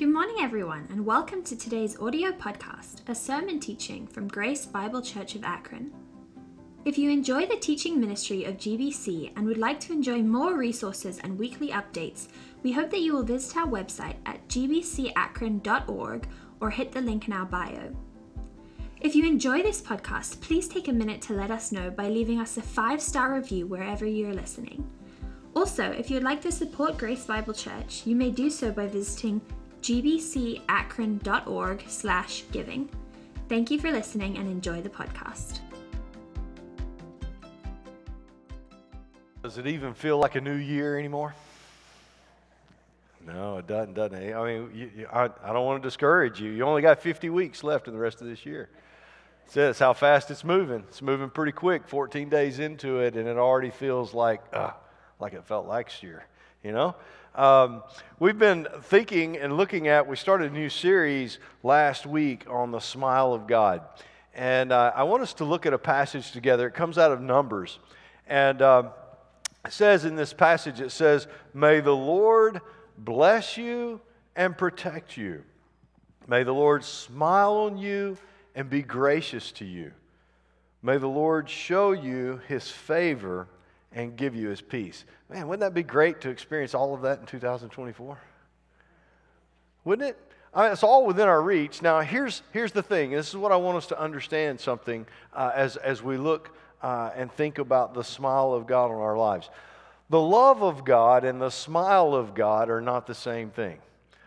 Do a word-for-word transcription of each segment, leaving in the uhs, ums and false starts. Good morning, everyone, and welcome to today's audio podcast, a sermon teaching from Grace Bible Church of Akron. If you enjoy the teaching ministry of G B C and would like to enjoy more resources and weekly updates, we hope that you will visit our website at G B C Akron dot org or hit the link in our bio. If you enjoy this podcast, please take a minute to let us know by leaving us a five-star review wherever you're listening. Also, if you'd like to support Grace Bible Church, you may do so by visiting G B C Akron dot org slash giving. Thank you for listening and enjoy the podcast. Does it even feel like a new year anymore? No, it doesn't, doesn't it? I mean, you, you, I, I don't want to discourage you. You only got fifty weeks left in the rest of this year. That's how fast it's moving. It's moving pretty quick, fourteen days into it, and it already feels like, uh, like it felt last year, you know? Um, we've been thinking and looking at, we started a new series last week on the smile of God. And uh, I want us to look at a passage together. It comes out of Numbers. And um, it says in this passage, it says, "May the Lord bless you and protect you. May the Lord smile on you and be gracious to you. May the Lord show you his favor and give you his peace." Man, wouldn't that be great to experience all of that in two thousand twenty-four? Wouldn't it? I mean, it's all within our reach. Now, here's here's the thing. This is what I want us to understand something uh, as, as we look uh, and think about the smile of God on our lives. The love of God and the smile of God are not the same thing.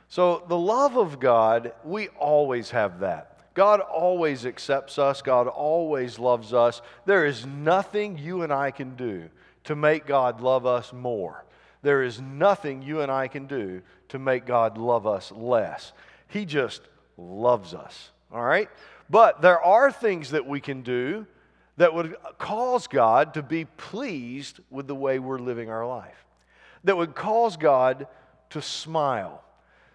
So the love of God, we always have that. God always accepts us. God always loves us. There is nothing you and I can do to make God love us more. There is nothing you and I can do to make God love us less. He just loves us, all right? But there are things that we can do that would cause God to be pleased with the way we're living our life, that would cause God to smile.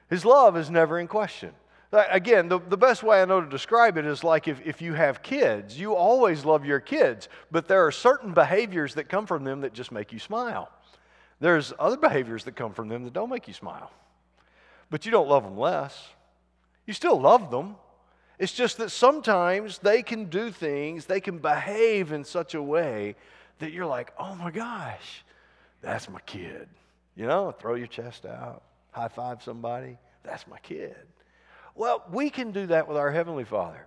His love is never in question. Again, the, the best way I know to describe it is like if, if you have kids, you always love your kids, but there are certain behaviors that come from them that just make you smile. There's other behaviors that come from them that don't make you smile. But you don't love them less. You still love them. It's just that sometimes they can do things, they can behave in such a way that you're like, oh my gosh, that's my kid. You know, throw your chest out, high five somebody, that's my kid. Well, we can do that with our Heavenly Father,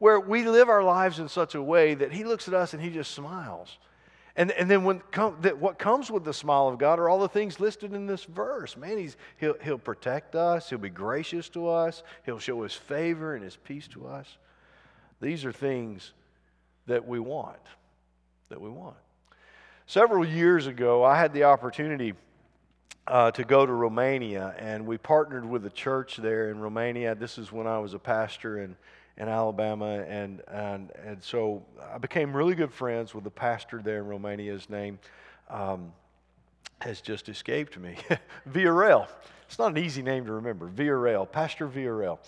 where we live our lives in such a way that He looks at us and He just smiles. And, and then when com- that what comes with the smile of God are all the things listed in this verse. Man, he's, he'll, he'll protect us. He'll be gracious to us. He'll show His favor and His peace to us. These are things that we want, that we want. Several years ago, I had the opportunity Uh, to go to Romania, and we partnered with a church there in Romania. This is when I was a pastor in, in Alabama, and, and and so I became really good friends with the pastor there in Romania. His name um, has just escaped me. Virel. It's not an easy name to remember. Virel, Pastor Virel.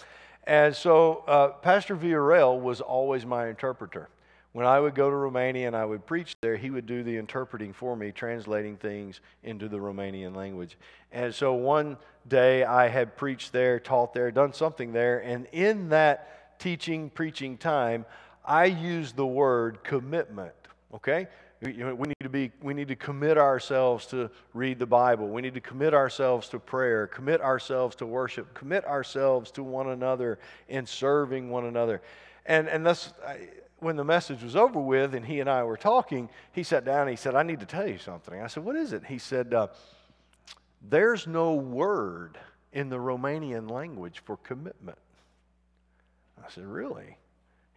And so uh, Pastor Virel was always my interpreter. When I would go to Romania and I would preach there, he would do the interpreting for me, translating things into the Romanian language. And so one day I had preached there, taught there, done something there, and in that teaching, preaching time, I used the word commitment, okay? We need to be, we need to commit ourselves to read the Bible. We need to commit ourselves to prayer, commit ourselves to worship, commit ourselves to one another and serving one another. And, and that's... I, When the message was over with and he and I were talking, he sat down and he said, "I need to tell you something." I said, "What is it?" He said, uh, "There's no word in the Romanian language for commitment." I said, "Really?"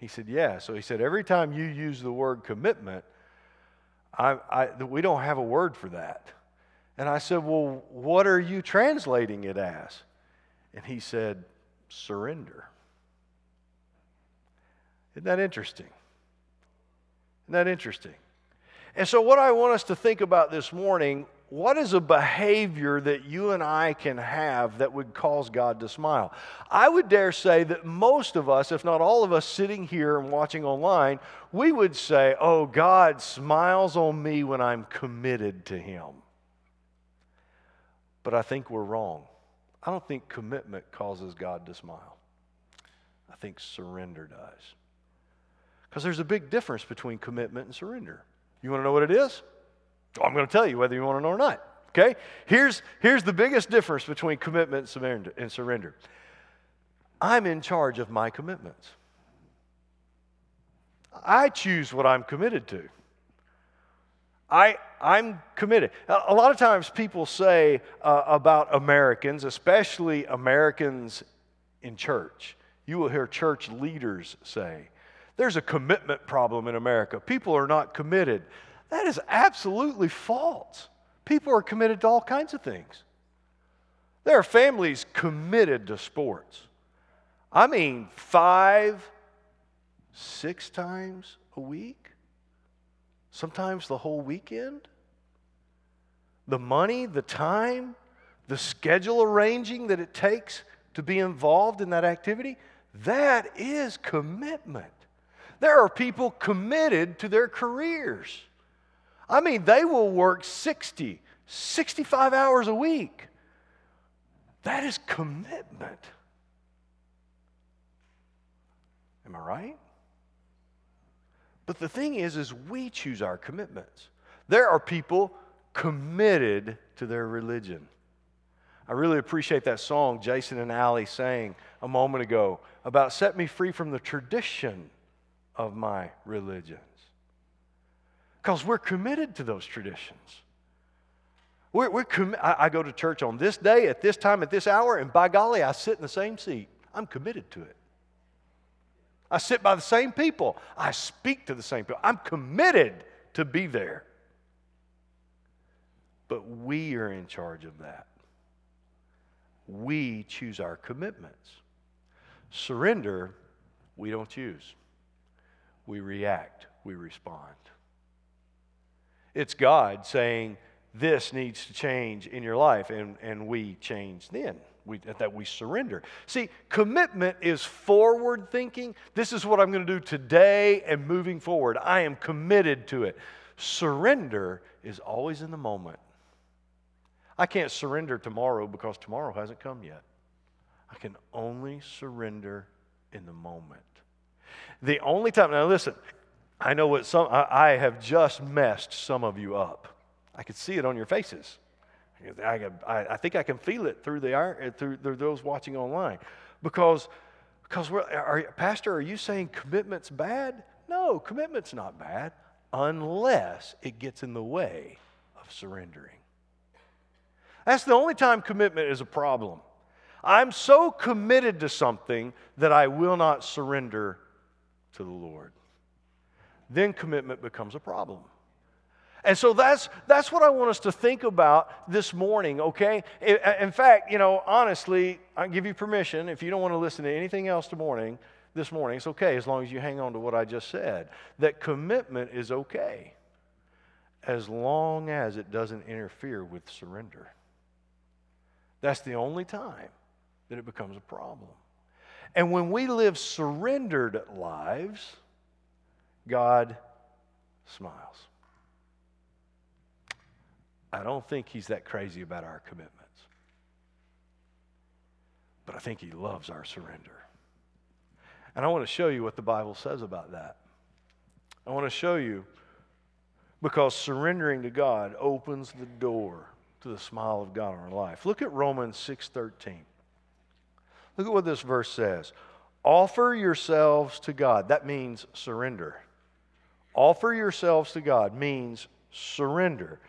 He said, "Yeah." So he said, "Every time you use the word commitment, I, I, we don't have a word for that." And I said, "Well, what are you translating it as?" And he said, "Surrender." Isn't that interesting? Isn't that interesting? And so what I want us to think about this morning, what is a behavior that you and I can have that would cause God to smile? I would dare say that most of us, if not all of us sitting here and watching online, we would say, "Oh, God smiles on me when I'm committed to Him." But I think we're wrong. I don't think commitment causes God to smile. I think surrender does. Because there's a big difference between commitment and surrender. You want to know what it is? I'm going to tell you whether you want to know or not. Okay? Here's, here's the biggest difference between commitment and surrender. I'm in charge of my commitments. I choose what I'm committed to. I, I'm committed. A lot of times people say uh, about Americans, especially Americans in church, you will hear church leaders say, there's a commitment problem in America. People are not committed. That is absolutely false. People are committed to all kinds of things. There are families committed to sports. I mean, five, six times a week, sometimes the whole weekend. The money, the time, the schedule arranging that it takes to be involved in that activity, that is commitment. There are people committed to their careers. I mean, they will work sixty, sixty-five hours a week. That is commitment. Am I right? But the thing is, is we choose our commitments. There are people committed to their religion. I really appreciate that song Jason and Allie sang a moment ago about set me free from the tradition of my religions. Because we're committed to those traditions. We're, we're com- I, I go to church on this day, at this time, at this hour, and by golly, I sit in the same seat. I'm committed to it. I sit by the same people. I speak to the same people. I'm committed to be there. But we are in charge of that. We choose our commitments. Surrender, we don't choose. We react, we respond. It's God saying, this needs to change in your life, and, and we change then, we, that we surrender. See, commitment is forward thinking. This is what I'm going to do today and moving forward. I am committed to it. Surrender is always in the moment. I can't surrender tomorrow because tomorrow hasn't come yet. I can only surrender in the moment. The only time, now listen, I know what some, I have just messed some of you up. I could see it on your faces. I, I, I think I can feel it through the through, through those watching online. Because, because we're, are, Pastor, are you saying commitment's bad? No, commitment's not bad unless it gets in the way of surrendering. That's the only time commitment is a problem. I'm so committed to something that I will not surrender to the Lord. Then commitment becomes a problem. And so that's that's what I want us to think about this morning, okay? In fact, you know, honestly, I give you permission. If you don't want to listen to anything else tomorrow, this morning, it's okay as long as you hang on to what I just said. That commitment is okay as long as it doesn't interfere with surrender. That's the only time that it becomes a problem. And when we live surrendered lives, God smiles. I don't think he's that crazy about our commitments. But I think he loves our surrender. And I want to show you what the Bible says about that. I want to show you because surrendering to God opens the door to the smile of God in our life. Look at Romans six thirteen. Look at what this verse says. Offer yourselves to God. That means surrender. Offer yourselves to God means surrender.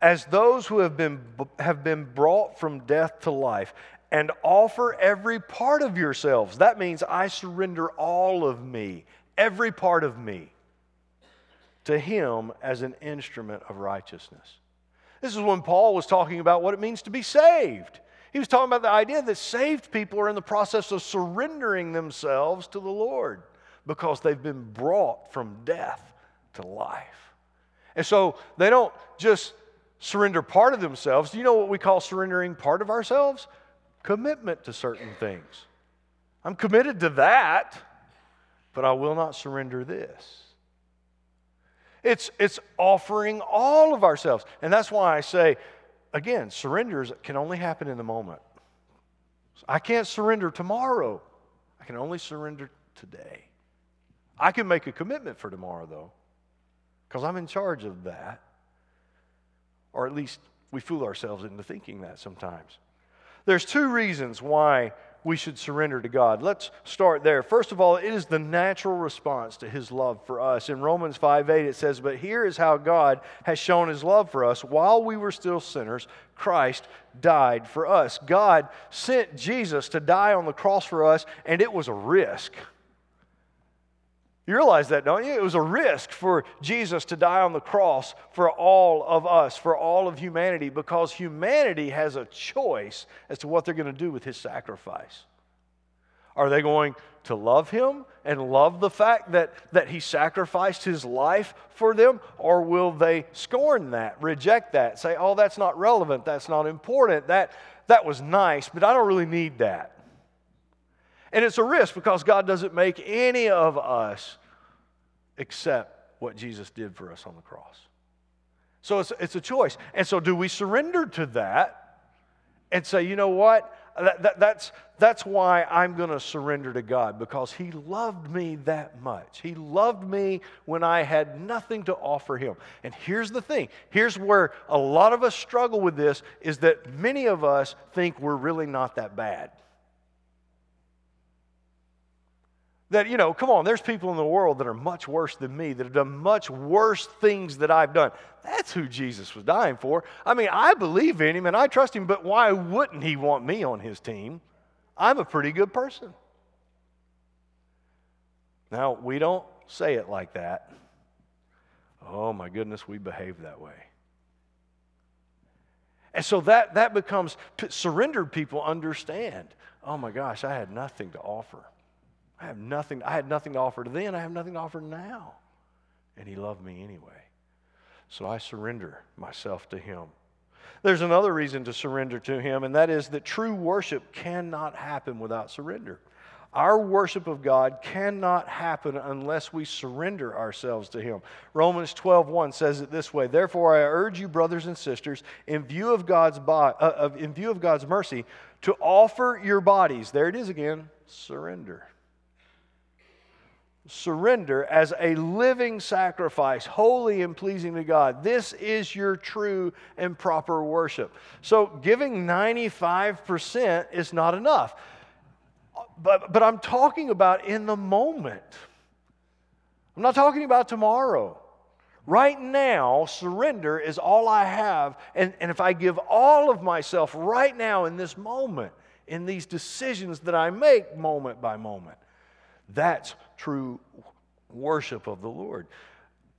As those who have been have been brought from death to life, and offer every part of yourselves. That means I surrender all of me, every part of me, to him as an instrument of righteousness. This is when Paul was talking about what it means to be saved. He was talking about the idea that saved people are in the process of surrendering themselves to the Lord because they've been brought from death to life. And so they don't just surrender part of themselves. Do you know what we call surrendering part of ourselves? Commitment to certain things. I'm committed to that, but I will not surrender this. It's, it's offering all of ourselves. And that's why I say, again, surrenders can only happen in the moment. I can't surrender tomorrow. I can only surrender today. I can make a commitment for tomorrow, though, because I'm in charge of that. Or at least we fool ourselves into thinking that sometimes. There's two reasons why we should surrender to God. Let's start there. First of all, it is the natural response to His love for us. In Romans five eight, it says, "But here is how God has shown His love for us. While we were still sinners, Christ died for us." God sent Jesus to die on the cross for us, and it was a risk. You realize that, don't you? It was a risk for Jesus to die on the cross for all of us, for all of humanity, because humanity has a choice as to what they're going to do with His sacrifice. Are they going to love Him and love the fact that, that He sacrificed His life for them? Or will they scorn that, reject that, say, "Oh, that's not relevant, that's not important, that, that was nice, but I don't really need that"? And it's a risk because God doesn't make any of us accept what Jesus did for us on the cross. So it's, it's a choice. And so do we surrender to that and say, "You know what, that, that, that's, that's why I'm going to surrender to God, because He loved me that much. He loved me when I had nothing to offer Him." And here's the thing. Here's where a lot of us struggle with this, is that many of us think we're really not that bad. That, you know, come on, there's people in the world that are much worse than me, that have done much worse things that I've done. That's who Jesus was dying for. I mean, I believe in Him and I trust Him, but why wouldn't He want me on His team? I'm a pretty good person. Now, we don't say it like that. Oh, my goodness, we behave that way. And so that, that becomes, surrendered people understand, oh my gosh, I had nothing to offer. I have nothing, I had nothing to offer then, I have nothing to offer now. And He loved me anyway. So I surrender myself to Him. There's another reason to surrender to Him, and that is that true worship cannot happen without surrender. Our worship of God cannot happen unless we surrender ourselves to Him. Romans twelve one says it this way, "Therefore I urge you, brothers and sisters, in view of God's bo- uh, of, in view of God's mercy, to offer your bodies," there it is again, surrender. Surrender as a living sacrifice, holy and pleasing to God. This is your true and proper worship. So giving ninety-five percent is not enough. But, but I'm talking about in the moment. I'm not talking about tomorrow. Right now, surrender is all I have. And, and if I give all of myself right now in this moment, in these decisions that I make moment by moment, that's true worship of the Lord.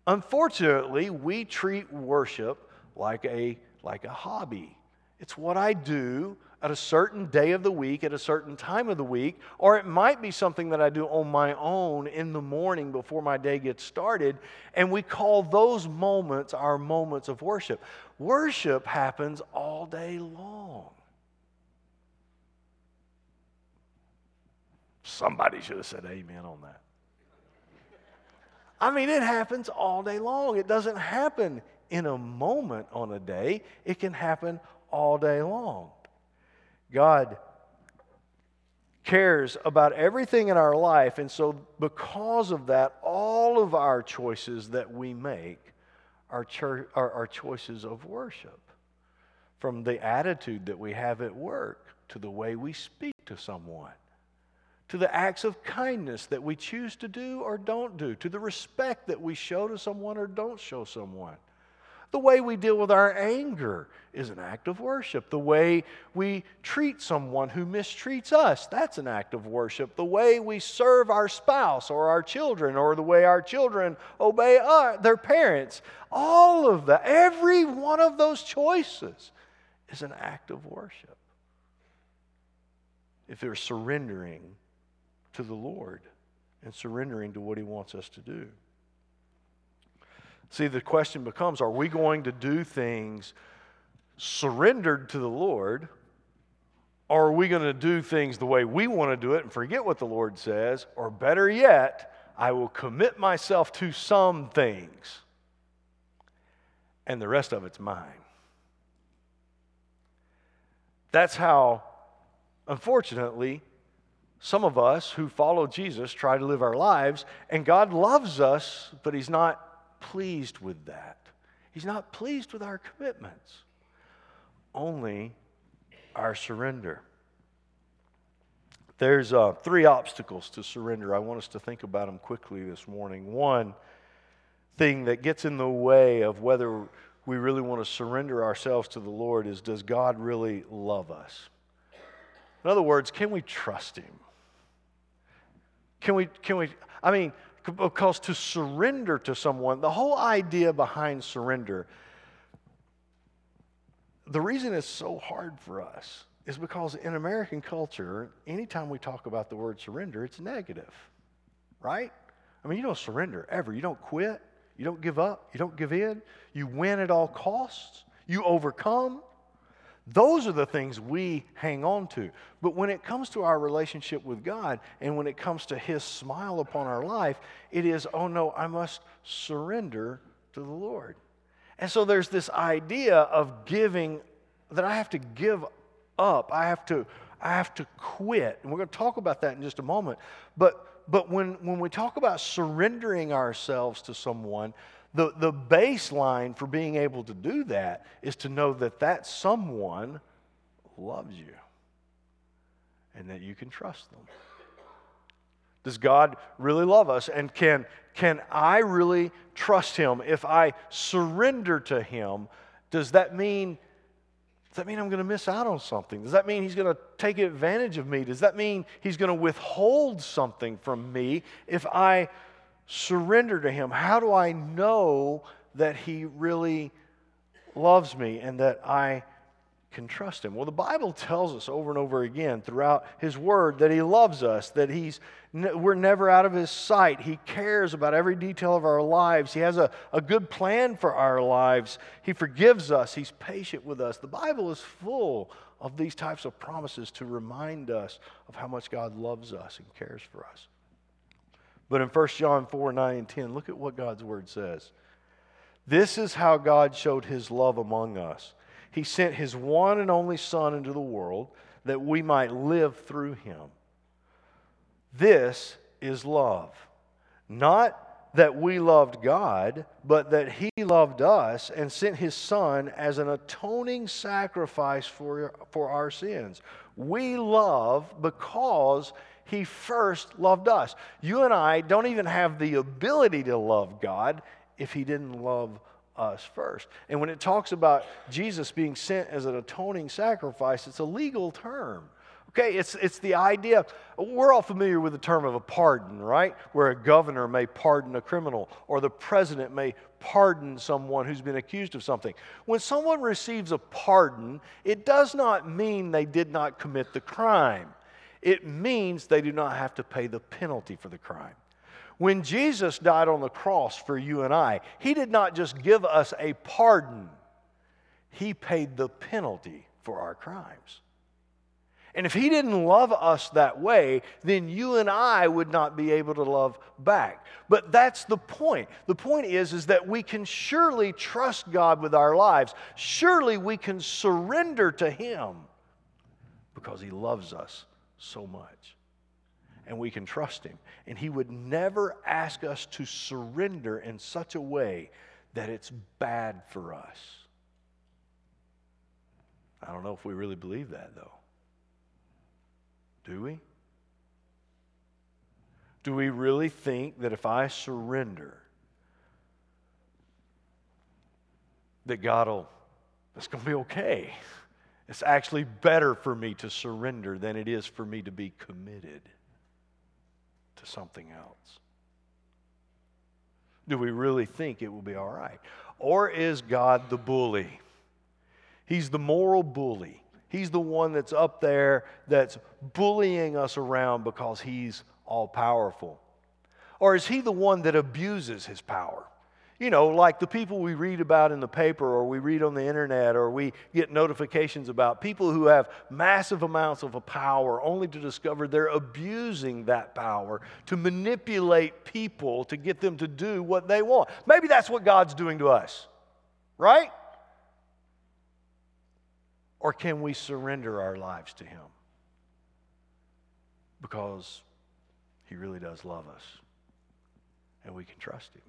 Unfortunately, we treat worship like a, like a hobby. It's what I do at a certain day of the week, at a certain time of the week, or it might be something that I do on my own in the morning before my day gets started, and we call those moments our moments of worship. Worship happens all day long. Somebody should have said amen on that. I mean, it happens all day long. It doesn't happen in a moment on a day. It can happen all day long. God cares about everything in our life, and so because of that, all of our choices that we make are, church, are, are choices of worship. From the attitude that we have at work, to the way we speak to someone, to the acts of kindness that we choose to do or don't do, to the respect that we show to someone or don't show someone. The way we deal with our anger is an act of worship. The way we treat someone who mistreats us, that's an act of worship. The way we serve our spouse or our children, or the way our children obey our, their parents, all of that, every one of those choices is an act of worship. If they're surrendering to the Lord and surrendering to what He wants us to do. See, the question becomes, are we going to do things surrendered to the Lord, or are we going to do things the way we want to do it and forget what the Lord says, or better yet, I will commit myself to some things and the rest of it's mine. That's how Unfortunately, some of us who follow Jesus try to live our lives, and God loves us, but He's not pleased with that. He's not pleased with our commitments, only our surrender. There's uh, three obstacles to surrender. I want us to think about them quickly this morning. One thing that gets in the way of whether we really want to surrender ourselves to the Lord is, does God really love us? In other words, can we trust Him? Can we, can we, I mean, because to surrender to someone, the whole idea behind surrender, the reason it's so hard for us is because in American culture, anytime we talk about the word surrender, it's negative, right? I mean, you don't surrender ever. You don't quit. You don't give up. You don't give in. You win at all costs. You overcome. Those are the things we hang on to. But when it comes to our relationship with God, and when it comes to His smile upon our life, it is, oh no, I must surrender to the Lord. And so there's this idea of giving, that I have to give up. I have to, I have to quit. And we're going to talk about that in just a moment. But but when, when we talk about surrendering ourselves to someone, The, the baseline for being able to do that is to know that that someone loves you and that you can trust them. Does God really love us? And can, can I really trust Him? If I surrender to Him, does that mean, does that mean I'm going to miss out on something? Does that mean He's going to take advantage of me? Does that mean He's going to withhold something from me if I surrender to Him? How do I know that He really loves me and that I can trust Him? Well, the Bible tells us over and over again throughout His Word that He loves us, that He's we're never out of His sight. He cares about every detail of our lives. He has a, a good plan for our lives. He forgives us. He's patient with us. The Bible is full of these types of promises to remind us of how much God loves us and cares for us. But in First John four, nine, and ten, look at what God's Word says. This is how God showed His love among us. He sent His one and only Son into the world that we might live through Him. This is love. Not that we loved God, but that He loved us and sent His Son as an atoning sacrifice for, for our sins. We love because He first loved us. You and I don't even have the ability to love God if He didn't love us first. And when it talks about Jesus being sent as an atoning sacrifice, it's a legal term. Okay, it's it's the idea, we're all familiar with the term of a pardon, right? Where a governor may pardon a criminal, or the president may pardon someone who's been accused of something. When someone receives a pardon, it does not mean they did not commit the crime. It means they do not have to pay the penalty for the crime. When Jesus died on the cross for you and I, He did not just give us a pardon. He paid the penalty for our crimes. And if He didn't love us that way, then you and I would not be able to love back. But that's the point. The point is, is that we can surely trust God with our lives. Surely we can surrender to Him because He loves us so much, and we can trust Him, and He would never ask us to surrender in such a way that it's bad for us. I don't know if we really believe that, though. Do we? Do we really think that if I surrender, that God will, it's going to be okay? It's actually better for me to surrender than it is for me to be committed to something else. Do we really think it will be all right? Or is God the bully? He's the moral bully. He's the one that's up there that's bullying us around because He's all-powerful. Or is He the one that abuses His power? You know, like the people we read about in the paper, or we read on the internet, or we get notifications about people who have massive amounts of power only to discover they're abusing that power to manipulate people to get them to do what they want. Maybe that's what God's doing to us, right? Or can we surrender our lives to Him because he really does love us and we can trust him.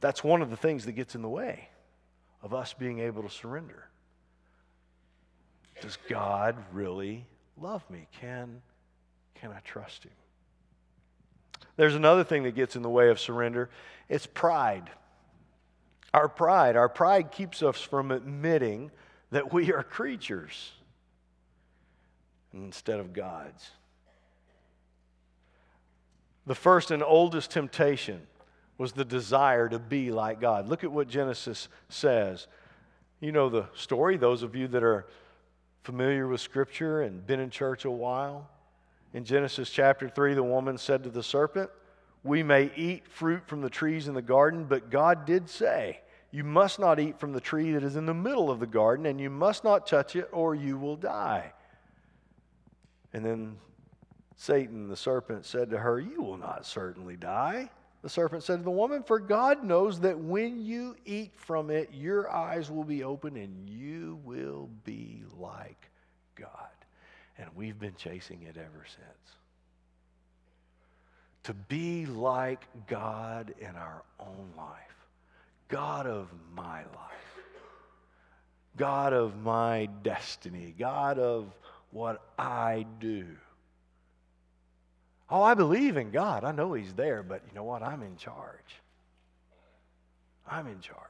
That's one of the things that gets in the way of us being able to surrender. Does God really love me? Can, can I trust him? There's another thing that gets in the way of surrender. It's pride. Our pride. Our pride keeps us from admitting that we are creatures instead of God's. The first and oldest temptation was the desire to be like God. Look at what Genesis says. You know the story, those of you that are familiar with Scripture and been in church a while. In Genesis chapter three, the woman said to the serpent, "We may eat fruit from the trees in the garden, but God did say, you must not eat from the tree that is in the middle of the garden, and you must not touch it, or you will die." And then Satan, the serpent, said to her, "You will not certainly die." The serpent said to the woman, "For God knows that when you eat from it, your eyes will be open and you will be like God." And we've been chasing it ever since. To be like God in our own life. God of my life. God of my destiny. God of what I do. Oh, I believe in God. I know he's there, but you know what? I'm in charge. I'm in charge.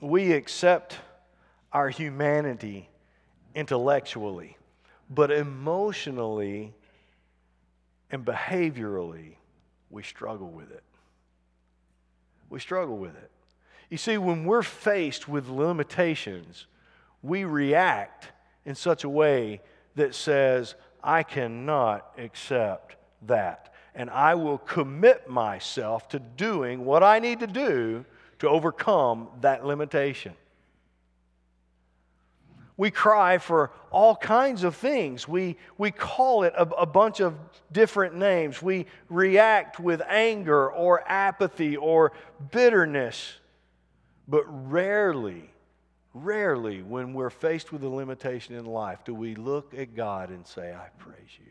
We accept our humanity intellectually, but emotionally and behaviorally, we struggle with it. We struggle with it. You see, when we're faced with limitations, we react in such a way that says, I cannot accept that. And I will commit myself to doing what I need to do to overcome that limitation. We cry for all kinds of things. We, we call it a, a bunch of different names. We react with anger or apathy or bitterness. But rarely Rarely, when we're faced with a limitation in life, do we look at God and say, I praise you.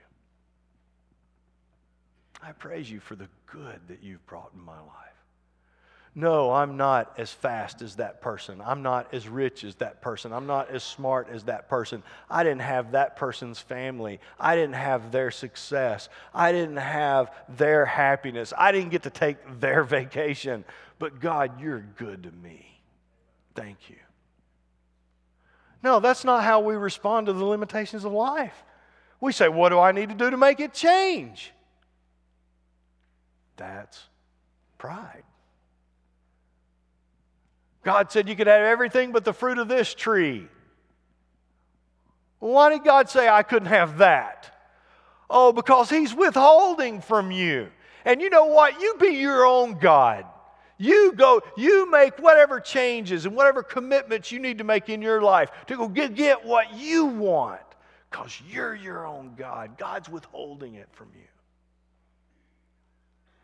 I praise you for the good that you've brought in my life. No, I'm not as fast as that person. I'm not as rich as that person. I'm not as smart as that person. I didn't have that person's family. I didn't have their success. I didn't have their happiness. I didn't get to take their vacation. But God, you're good to me. Thank you. No, that's not how we respond to the limitations of life. We say, what do I need to do to make it change? That's pride. God said you could have everything but the fruit of this tree. Why did God say I couldn't have that? Oh, because he's withholding from you. And you know what? You be your own God. You go, you make whatever changes and whatever commitments you need to make in your life to go get, get what you want, because you're your own God. God's withholding it from you.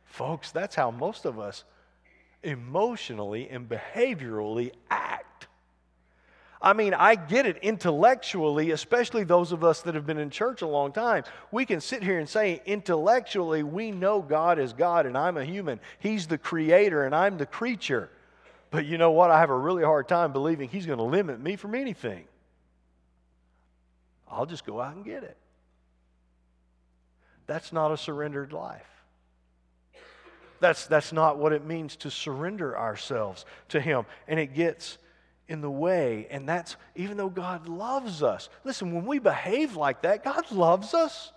Folks, that's how most of us emotionally and behaviorally act. I mean, I get it intellectually, especially those of us that have been in church a long time. We can sit here and say intellectually, we know God is God and I'm a human. He's the creator and I'm the creature. But you know what? I have a really hard time believing he's going to limit me from anything. I'll just go out and get it. That's not a surrendered life. That's, that's not what it means to surrender ourselves to him. And it gets in the way, and that's even though God loves us. Listen, when we behave like that, God loves us,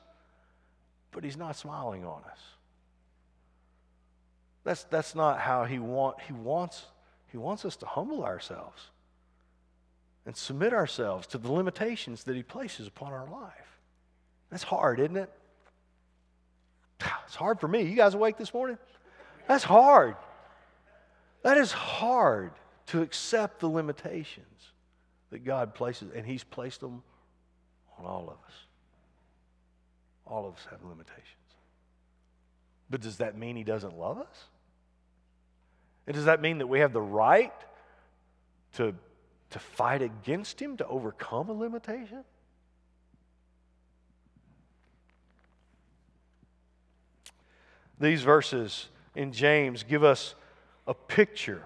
but he's not smiling on us. That's that's not how he want he wants he wants us to humble ourselves and submit ourselves to the limitations that he places upon our life. That's hard, isn't it? It's hard for me. You guys awake this morning? That's hard. That is hard. To accept the limitations that God places, and he's placed them on all of us. All of us have limitations. But does that mean he doesn't love us? And does that mean that we have the right to to fight against him, to overcome a limitation? These verses in James give us a picture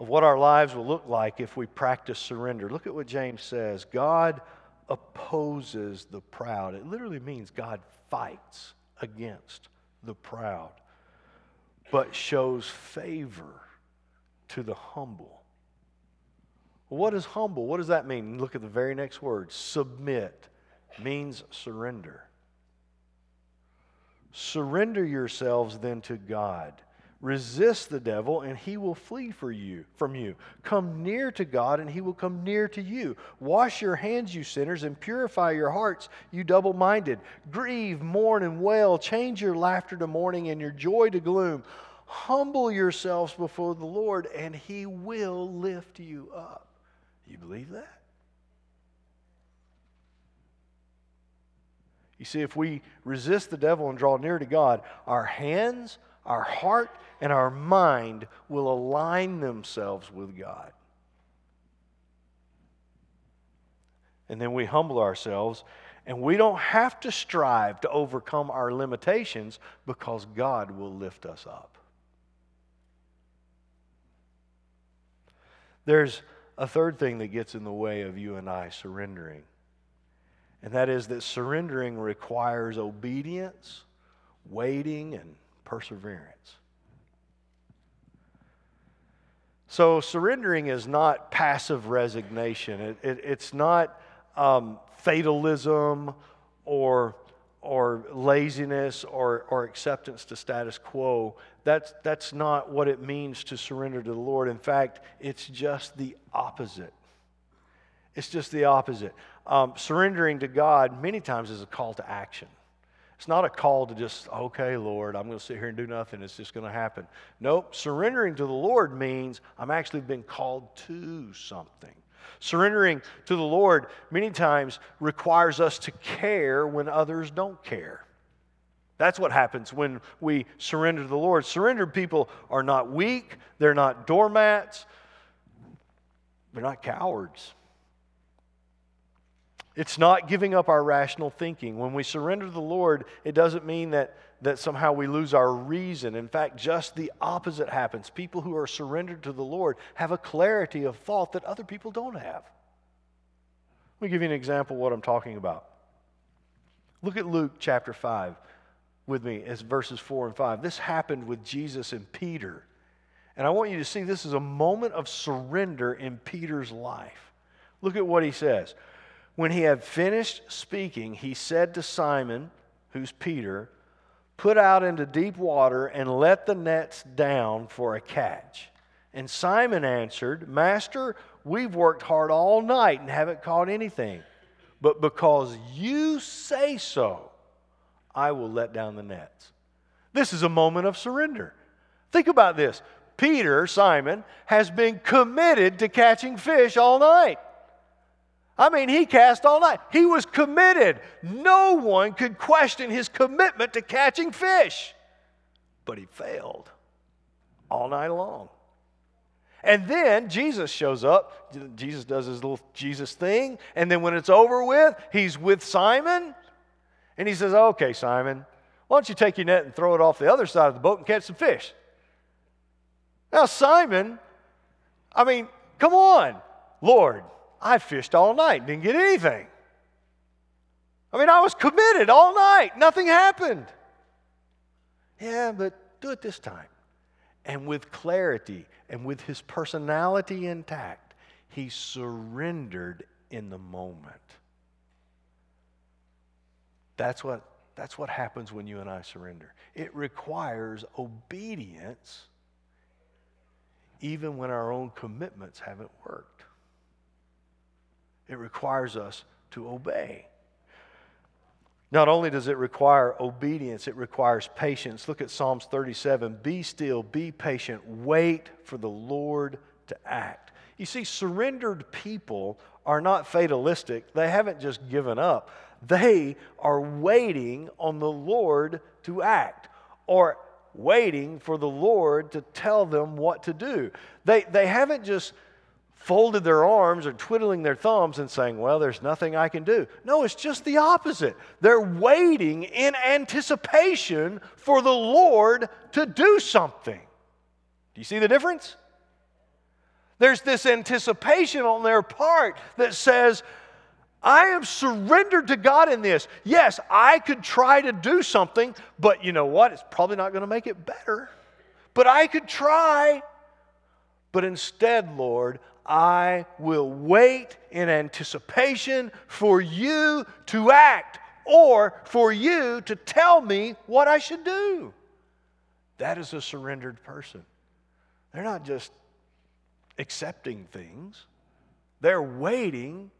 of what our lives will look like if we practice surrender. Look at what James says. God opposes the proud. It literally means God fights against the proud, but shows favor to the humble. What is humble? What does that mean? Look at the very next word. Submit means surrender. Surrender yourselves then to God. Resist the devil and he will flee for you, from you. Come near to God and he will come near to you. Wash your hands, you sinners, and purify your hearts, you double-minded. Grieve, mourn, and wail. Change your laughter to mourning and your joy to gloom. Humble yourselves before the Lord and he will lift you up. You believe that? You see, if we resist the devil and draw near to God, our hands, our heart, and our mind will align themselves with God. And then we humble ourselves, and we don't have to strive to overcome our limitations because God will lift us up. There's a third thing that gets in the way of you and I surrendering. And that is that surrendering requires obedience, waiting, and perseverance. So surrendering is not passive resignation. It, it, it's not um, fatalism or or laziness or or acceptance to status quo. That's that's not what it means to surrender to the Lord. In fact, it's just the opposite. It's just the opposite. Um, surrendering to God many times is a call to action. It's not a call to just, okay, Lord, I'm going to sit here and do nothing. It's just going to happen. Nope. Surrendering to the Lord means I'm actually been called to something. Surrendering to the Lord many times requires us to care when others don't care. That's what happens when we surrender to the Lord. Surrendered people are not weak. They're not doormats. They're not cowards. It's not giving up our rational thinking. When we surrender to the Lord, it doesn't mean that, that somehow we lose our reason. In fact, just the opposite happens. People who are surrendered to the Lord have a clarity of thought that other people don't have. Let me give you an example of what I'm talking about. Look at Luke chapter five with me as verses four and five. This happened with Jesus and Peter. And I want you to see this is a moment of surrender in Peter's life. Look at what he says. When he had finished speaking, he said to Simon, who's Peter, "Put out into deep water and let the nets down for a catch." And Simon answered, "Master, we've worked hard all night and haven't caught anything. But because you say so, I will let down the nets." This is a moment of surrender. Think about this. Peter, Simon, has been committed to catching fish all night. I mean, he cast all night. He was committed. No one could question his commitment to catching fish. But he failed all night long. And then Jesus shows up. Jesus does his little Jesus thing. And then when it's over with, he's with Simon. And he says, "Okay, Simon, why don't you take your net and throw it off the other side of the boat and catch some fish?" Now, Simon, I mean, come on, Lord. I fished all night, didn't get anything. I mean, I was committed all night. Nothing happened. Yeah, but do it this time. And with clarity and with his personality intact, he surrendered in the moment. That's what, that's what happens when you and I surrender. It requires obedience even when our own commitments haven't worked. It requires us to obey. Not only does it require obedience, it requires patience. Look at Psalms thirty-seven. "Be still, be patient, wait for the Lord to act." You see, surrendered people are not fatalistic. They haven't just given up. They are waiting on the Lord to act, or waiting for the Lord to tell them what to do. They, they haven't just folded their arms or twiddling their thumbs and saying, well, there's nothing I can do. No, it's just the opposite. They're waiting in anticipation for the Lord to do something. Do you see the difference? There's this anticipation on their part that says, I am surrendered to God in this. Yes, I could try to do something, but you know what? It's probably not going to make it better. But I could try. But instead, Lord, I will wait in anticipation for you to act or for you to tell me what I should do. That is a surrendered person. They're not just accepting things. They're waiting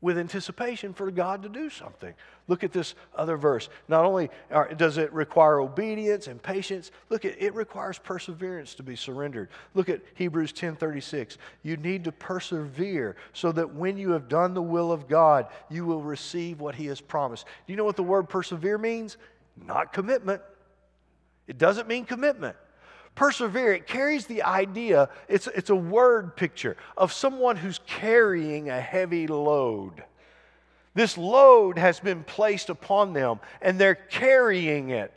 with anticipation for God to do something. Look at this other verse. Not only does it require obedience and patience, look at it requires perseverance to be surrendered. Look at Hebrews ten thirty-six. You need to persevere so that when you have done the will of God, you will receive what He has promised. Do you know what the word persevere means? Not commitment. It doesn't mean commitment. Persevere, it carries the idea, it's, it's a word picture of someone who's carrying a heavy load. This load has been placed upon them, and they're carrying it.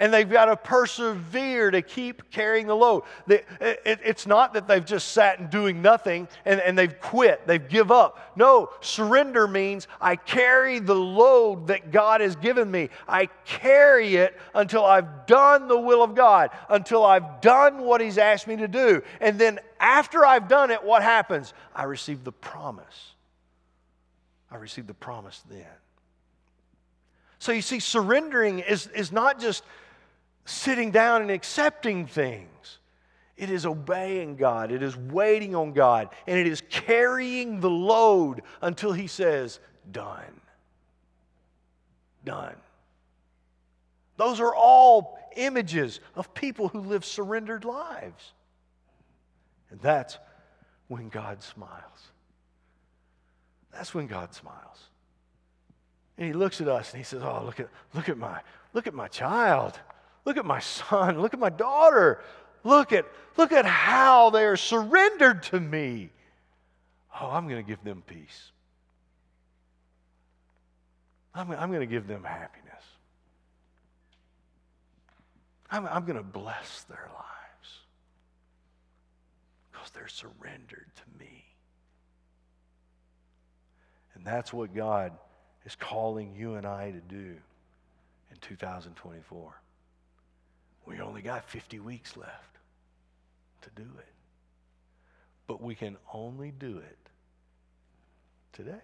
And they've got to persevere to keep carrying the load. They, it, it's not that they've just sat and doing nothing and, and they've quit, they've give up. No, surrender means I carry the load that God has given me. I carry it until I've done the will of God, until I've done what He's asked me to do. And then after I've done it, what happens? I receive the promise. I receive the promise then. So you see, surrendering is, is not just sitting down and accepting things. It is obeying God. It is waiting on God. And it is carrying the load until He says, done. Done. Those are all images of people who live surrendered lives. And that's when God smiles. That's when God smiles. And He looks at us and He says, oh, look at, look at my, look at my child. Look at my son. Look at my daughter. Look at, look at how they are surrendered to me. Oh, I'm going to give them peace. I'm, I'm going to give them happiness. I'm, I'm going to bless their lives because they're surrendered to me. And that's what God is calling you and I to do in two thousand twenty-four. We only got fifty weeks left to do it. But we can only do it today.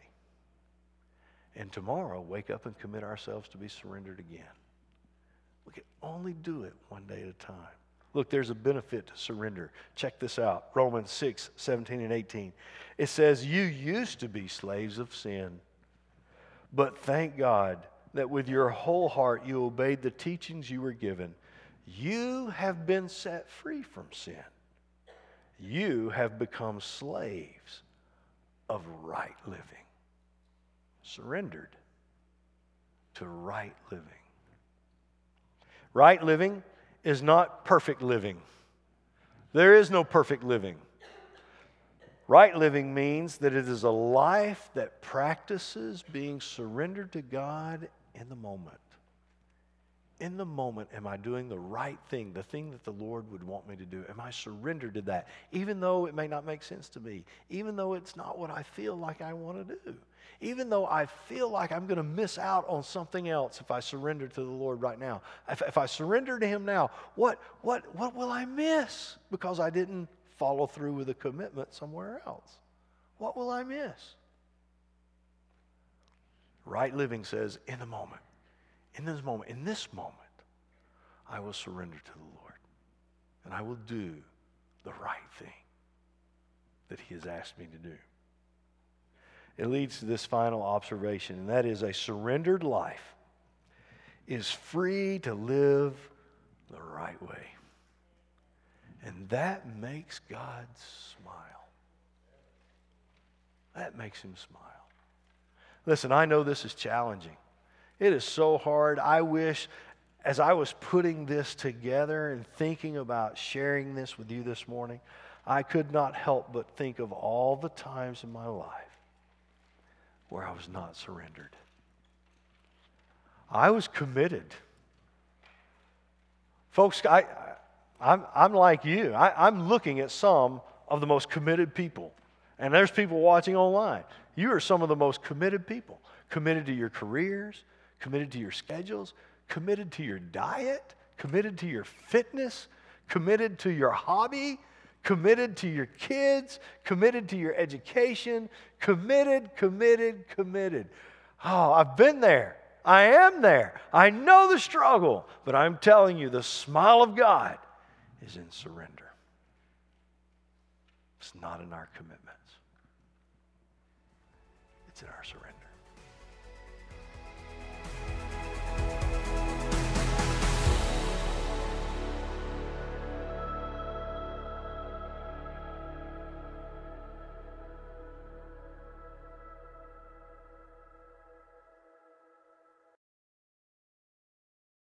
And tomorrow, wake up and commit ourselves to be surrendered again. We can only do it one day at a time. Look, there's a benefit to surrender. Check this out. Romans six, seventeen and eighteen. It says, you used to be slaves of sin, but thank God that with your whole heart you obeyed the teachings you were given. You have been set free from sin. You have become slaves of right living. Surrendered to right living. Right living is not perfect living. There is no perfect living. Right living means that it is a life that practices being surrendered to God in the moment. In the moment, am I doing the right thing, the thing that the Lord would want me to do? Am I surrendered to that? Even though it may not make sense to me, even though it's not what I feel like I want to do, even though I feel like I'm going to miss out on something else if I surrender to the Lord right now. If, if I surrender to Him now, what, what, what will I miss because I didn't follow through with a commitment somewhere else? What will I miss? Right living says, in the moment, in this moment, in this moment, I will surrender to the Lord, and I will do the right thing that He has asked me to do. It leads to this final observation, and that is a surrendered life is free to live the right way. And that makes God smile. That makes Him smile. Listen, I know this is challenging. It is so hard. I wish, as I was putting this together and thinking about sharing this with you this morning, I could not help but think of all the times in my life where I was not surrendered. I was committed. Folks, I, I'm, I'm like you. I, I'm looking at some of the most committed people. And there's people watching online. You are some of the most committed people. Committed to your careers, committed to your schedules, committed to your diet, committed to your fitness, committed to your hobby, committed to your kids, committed to your education, committed, committed, committed. Oh, I've been there. I am there. I know the struggle, but I'm telling you, the smile of God is in surrender. It's not in our commitments. It's in our surrender.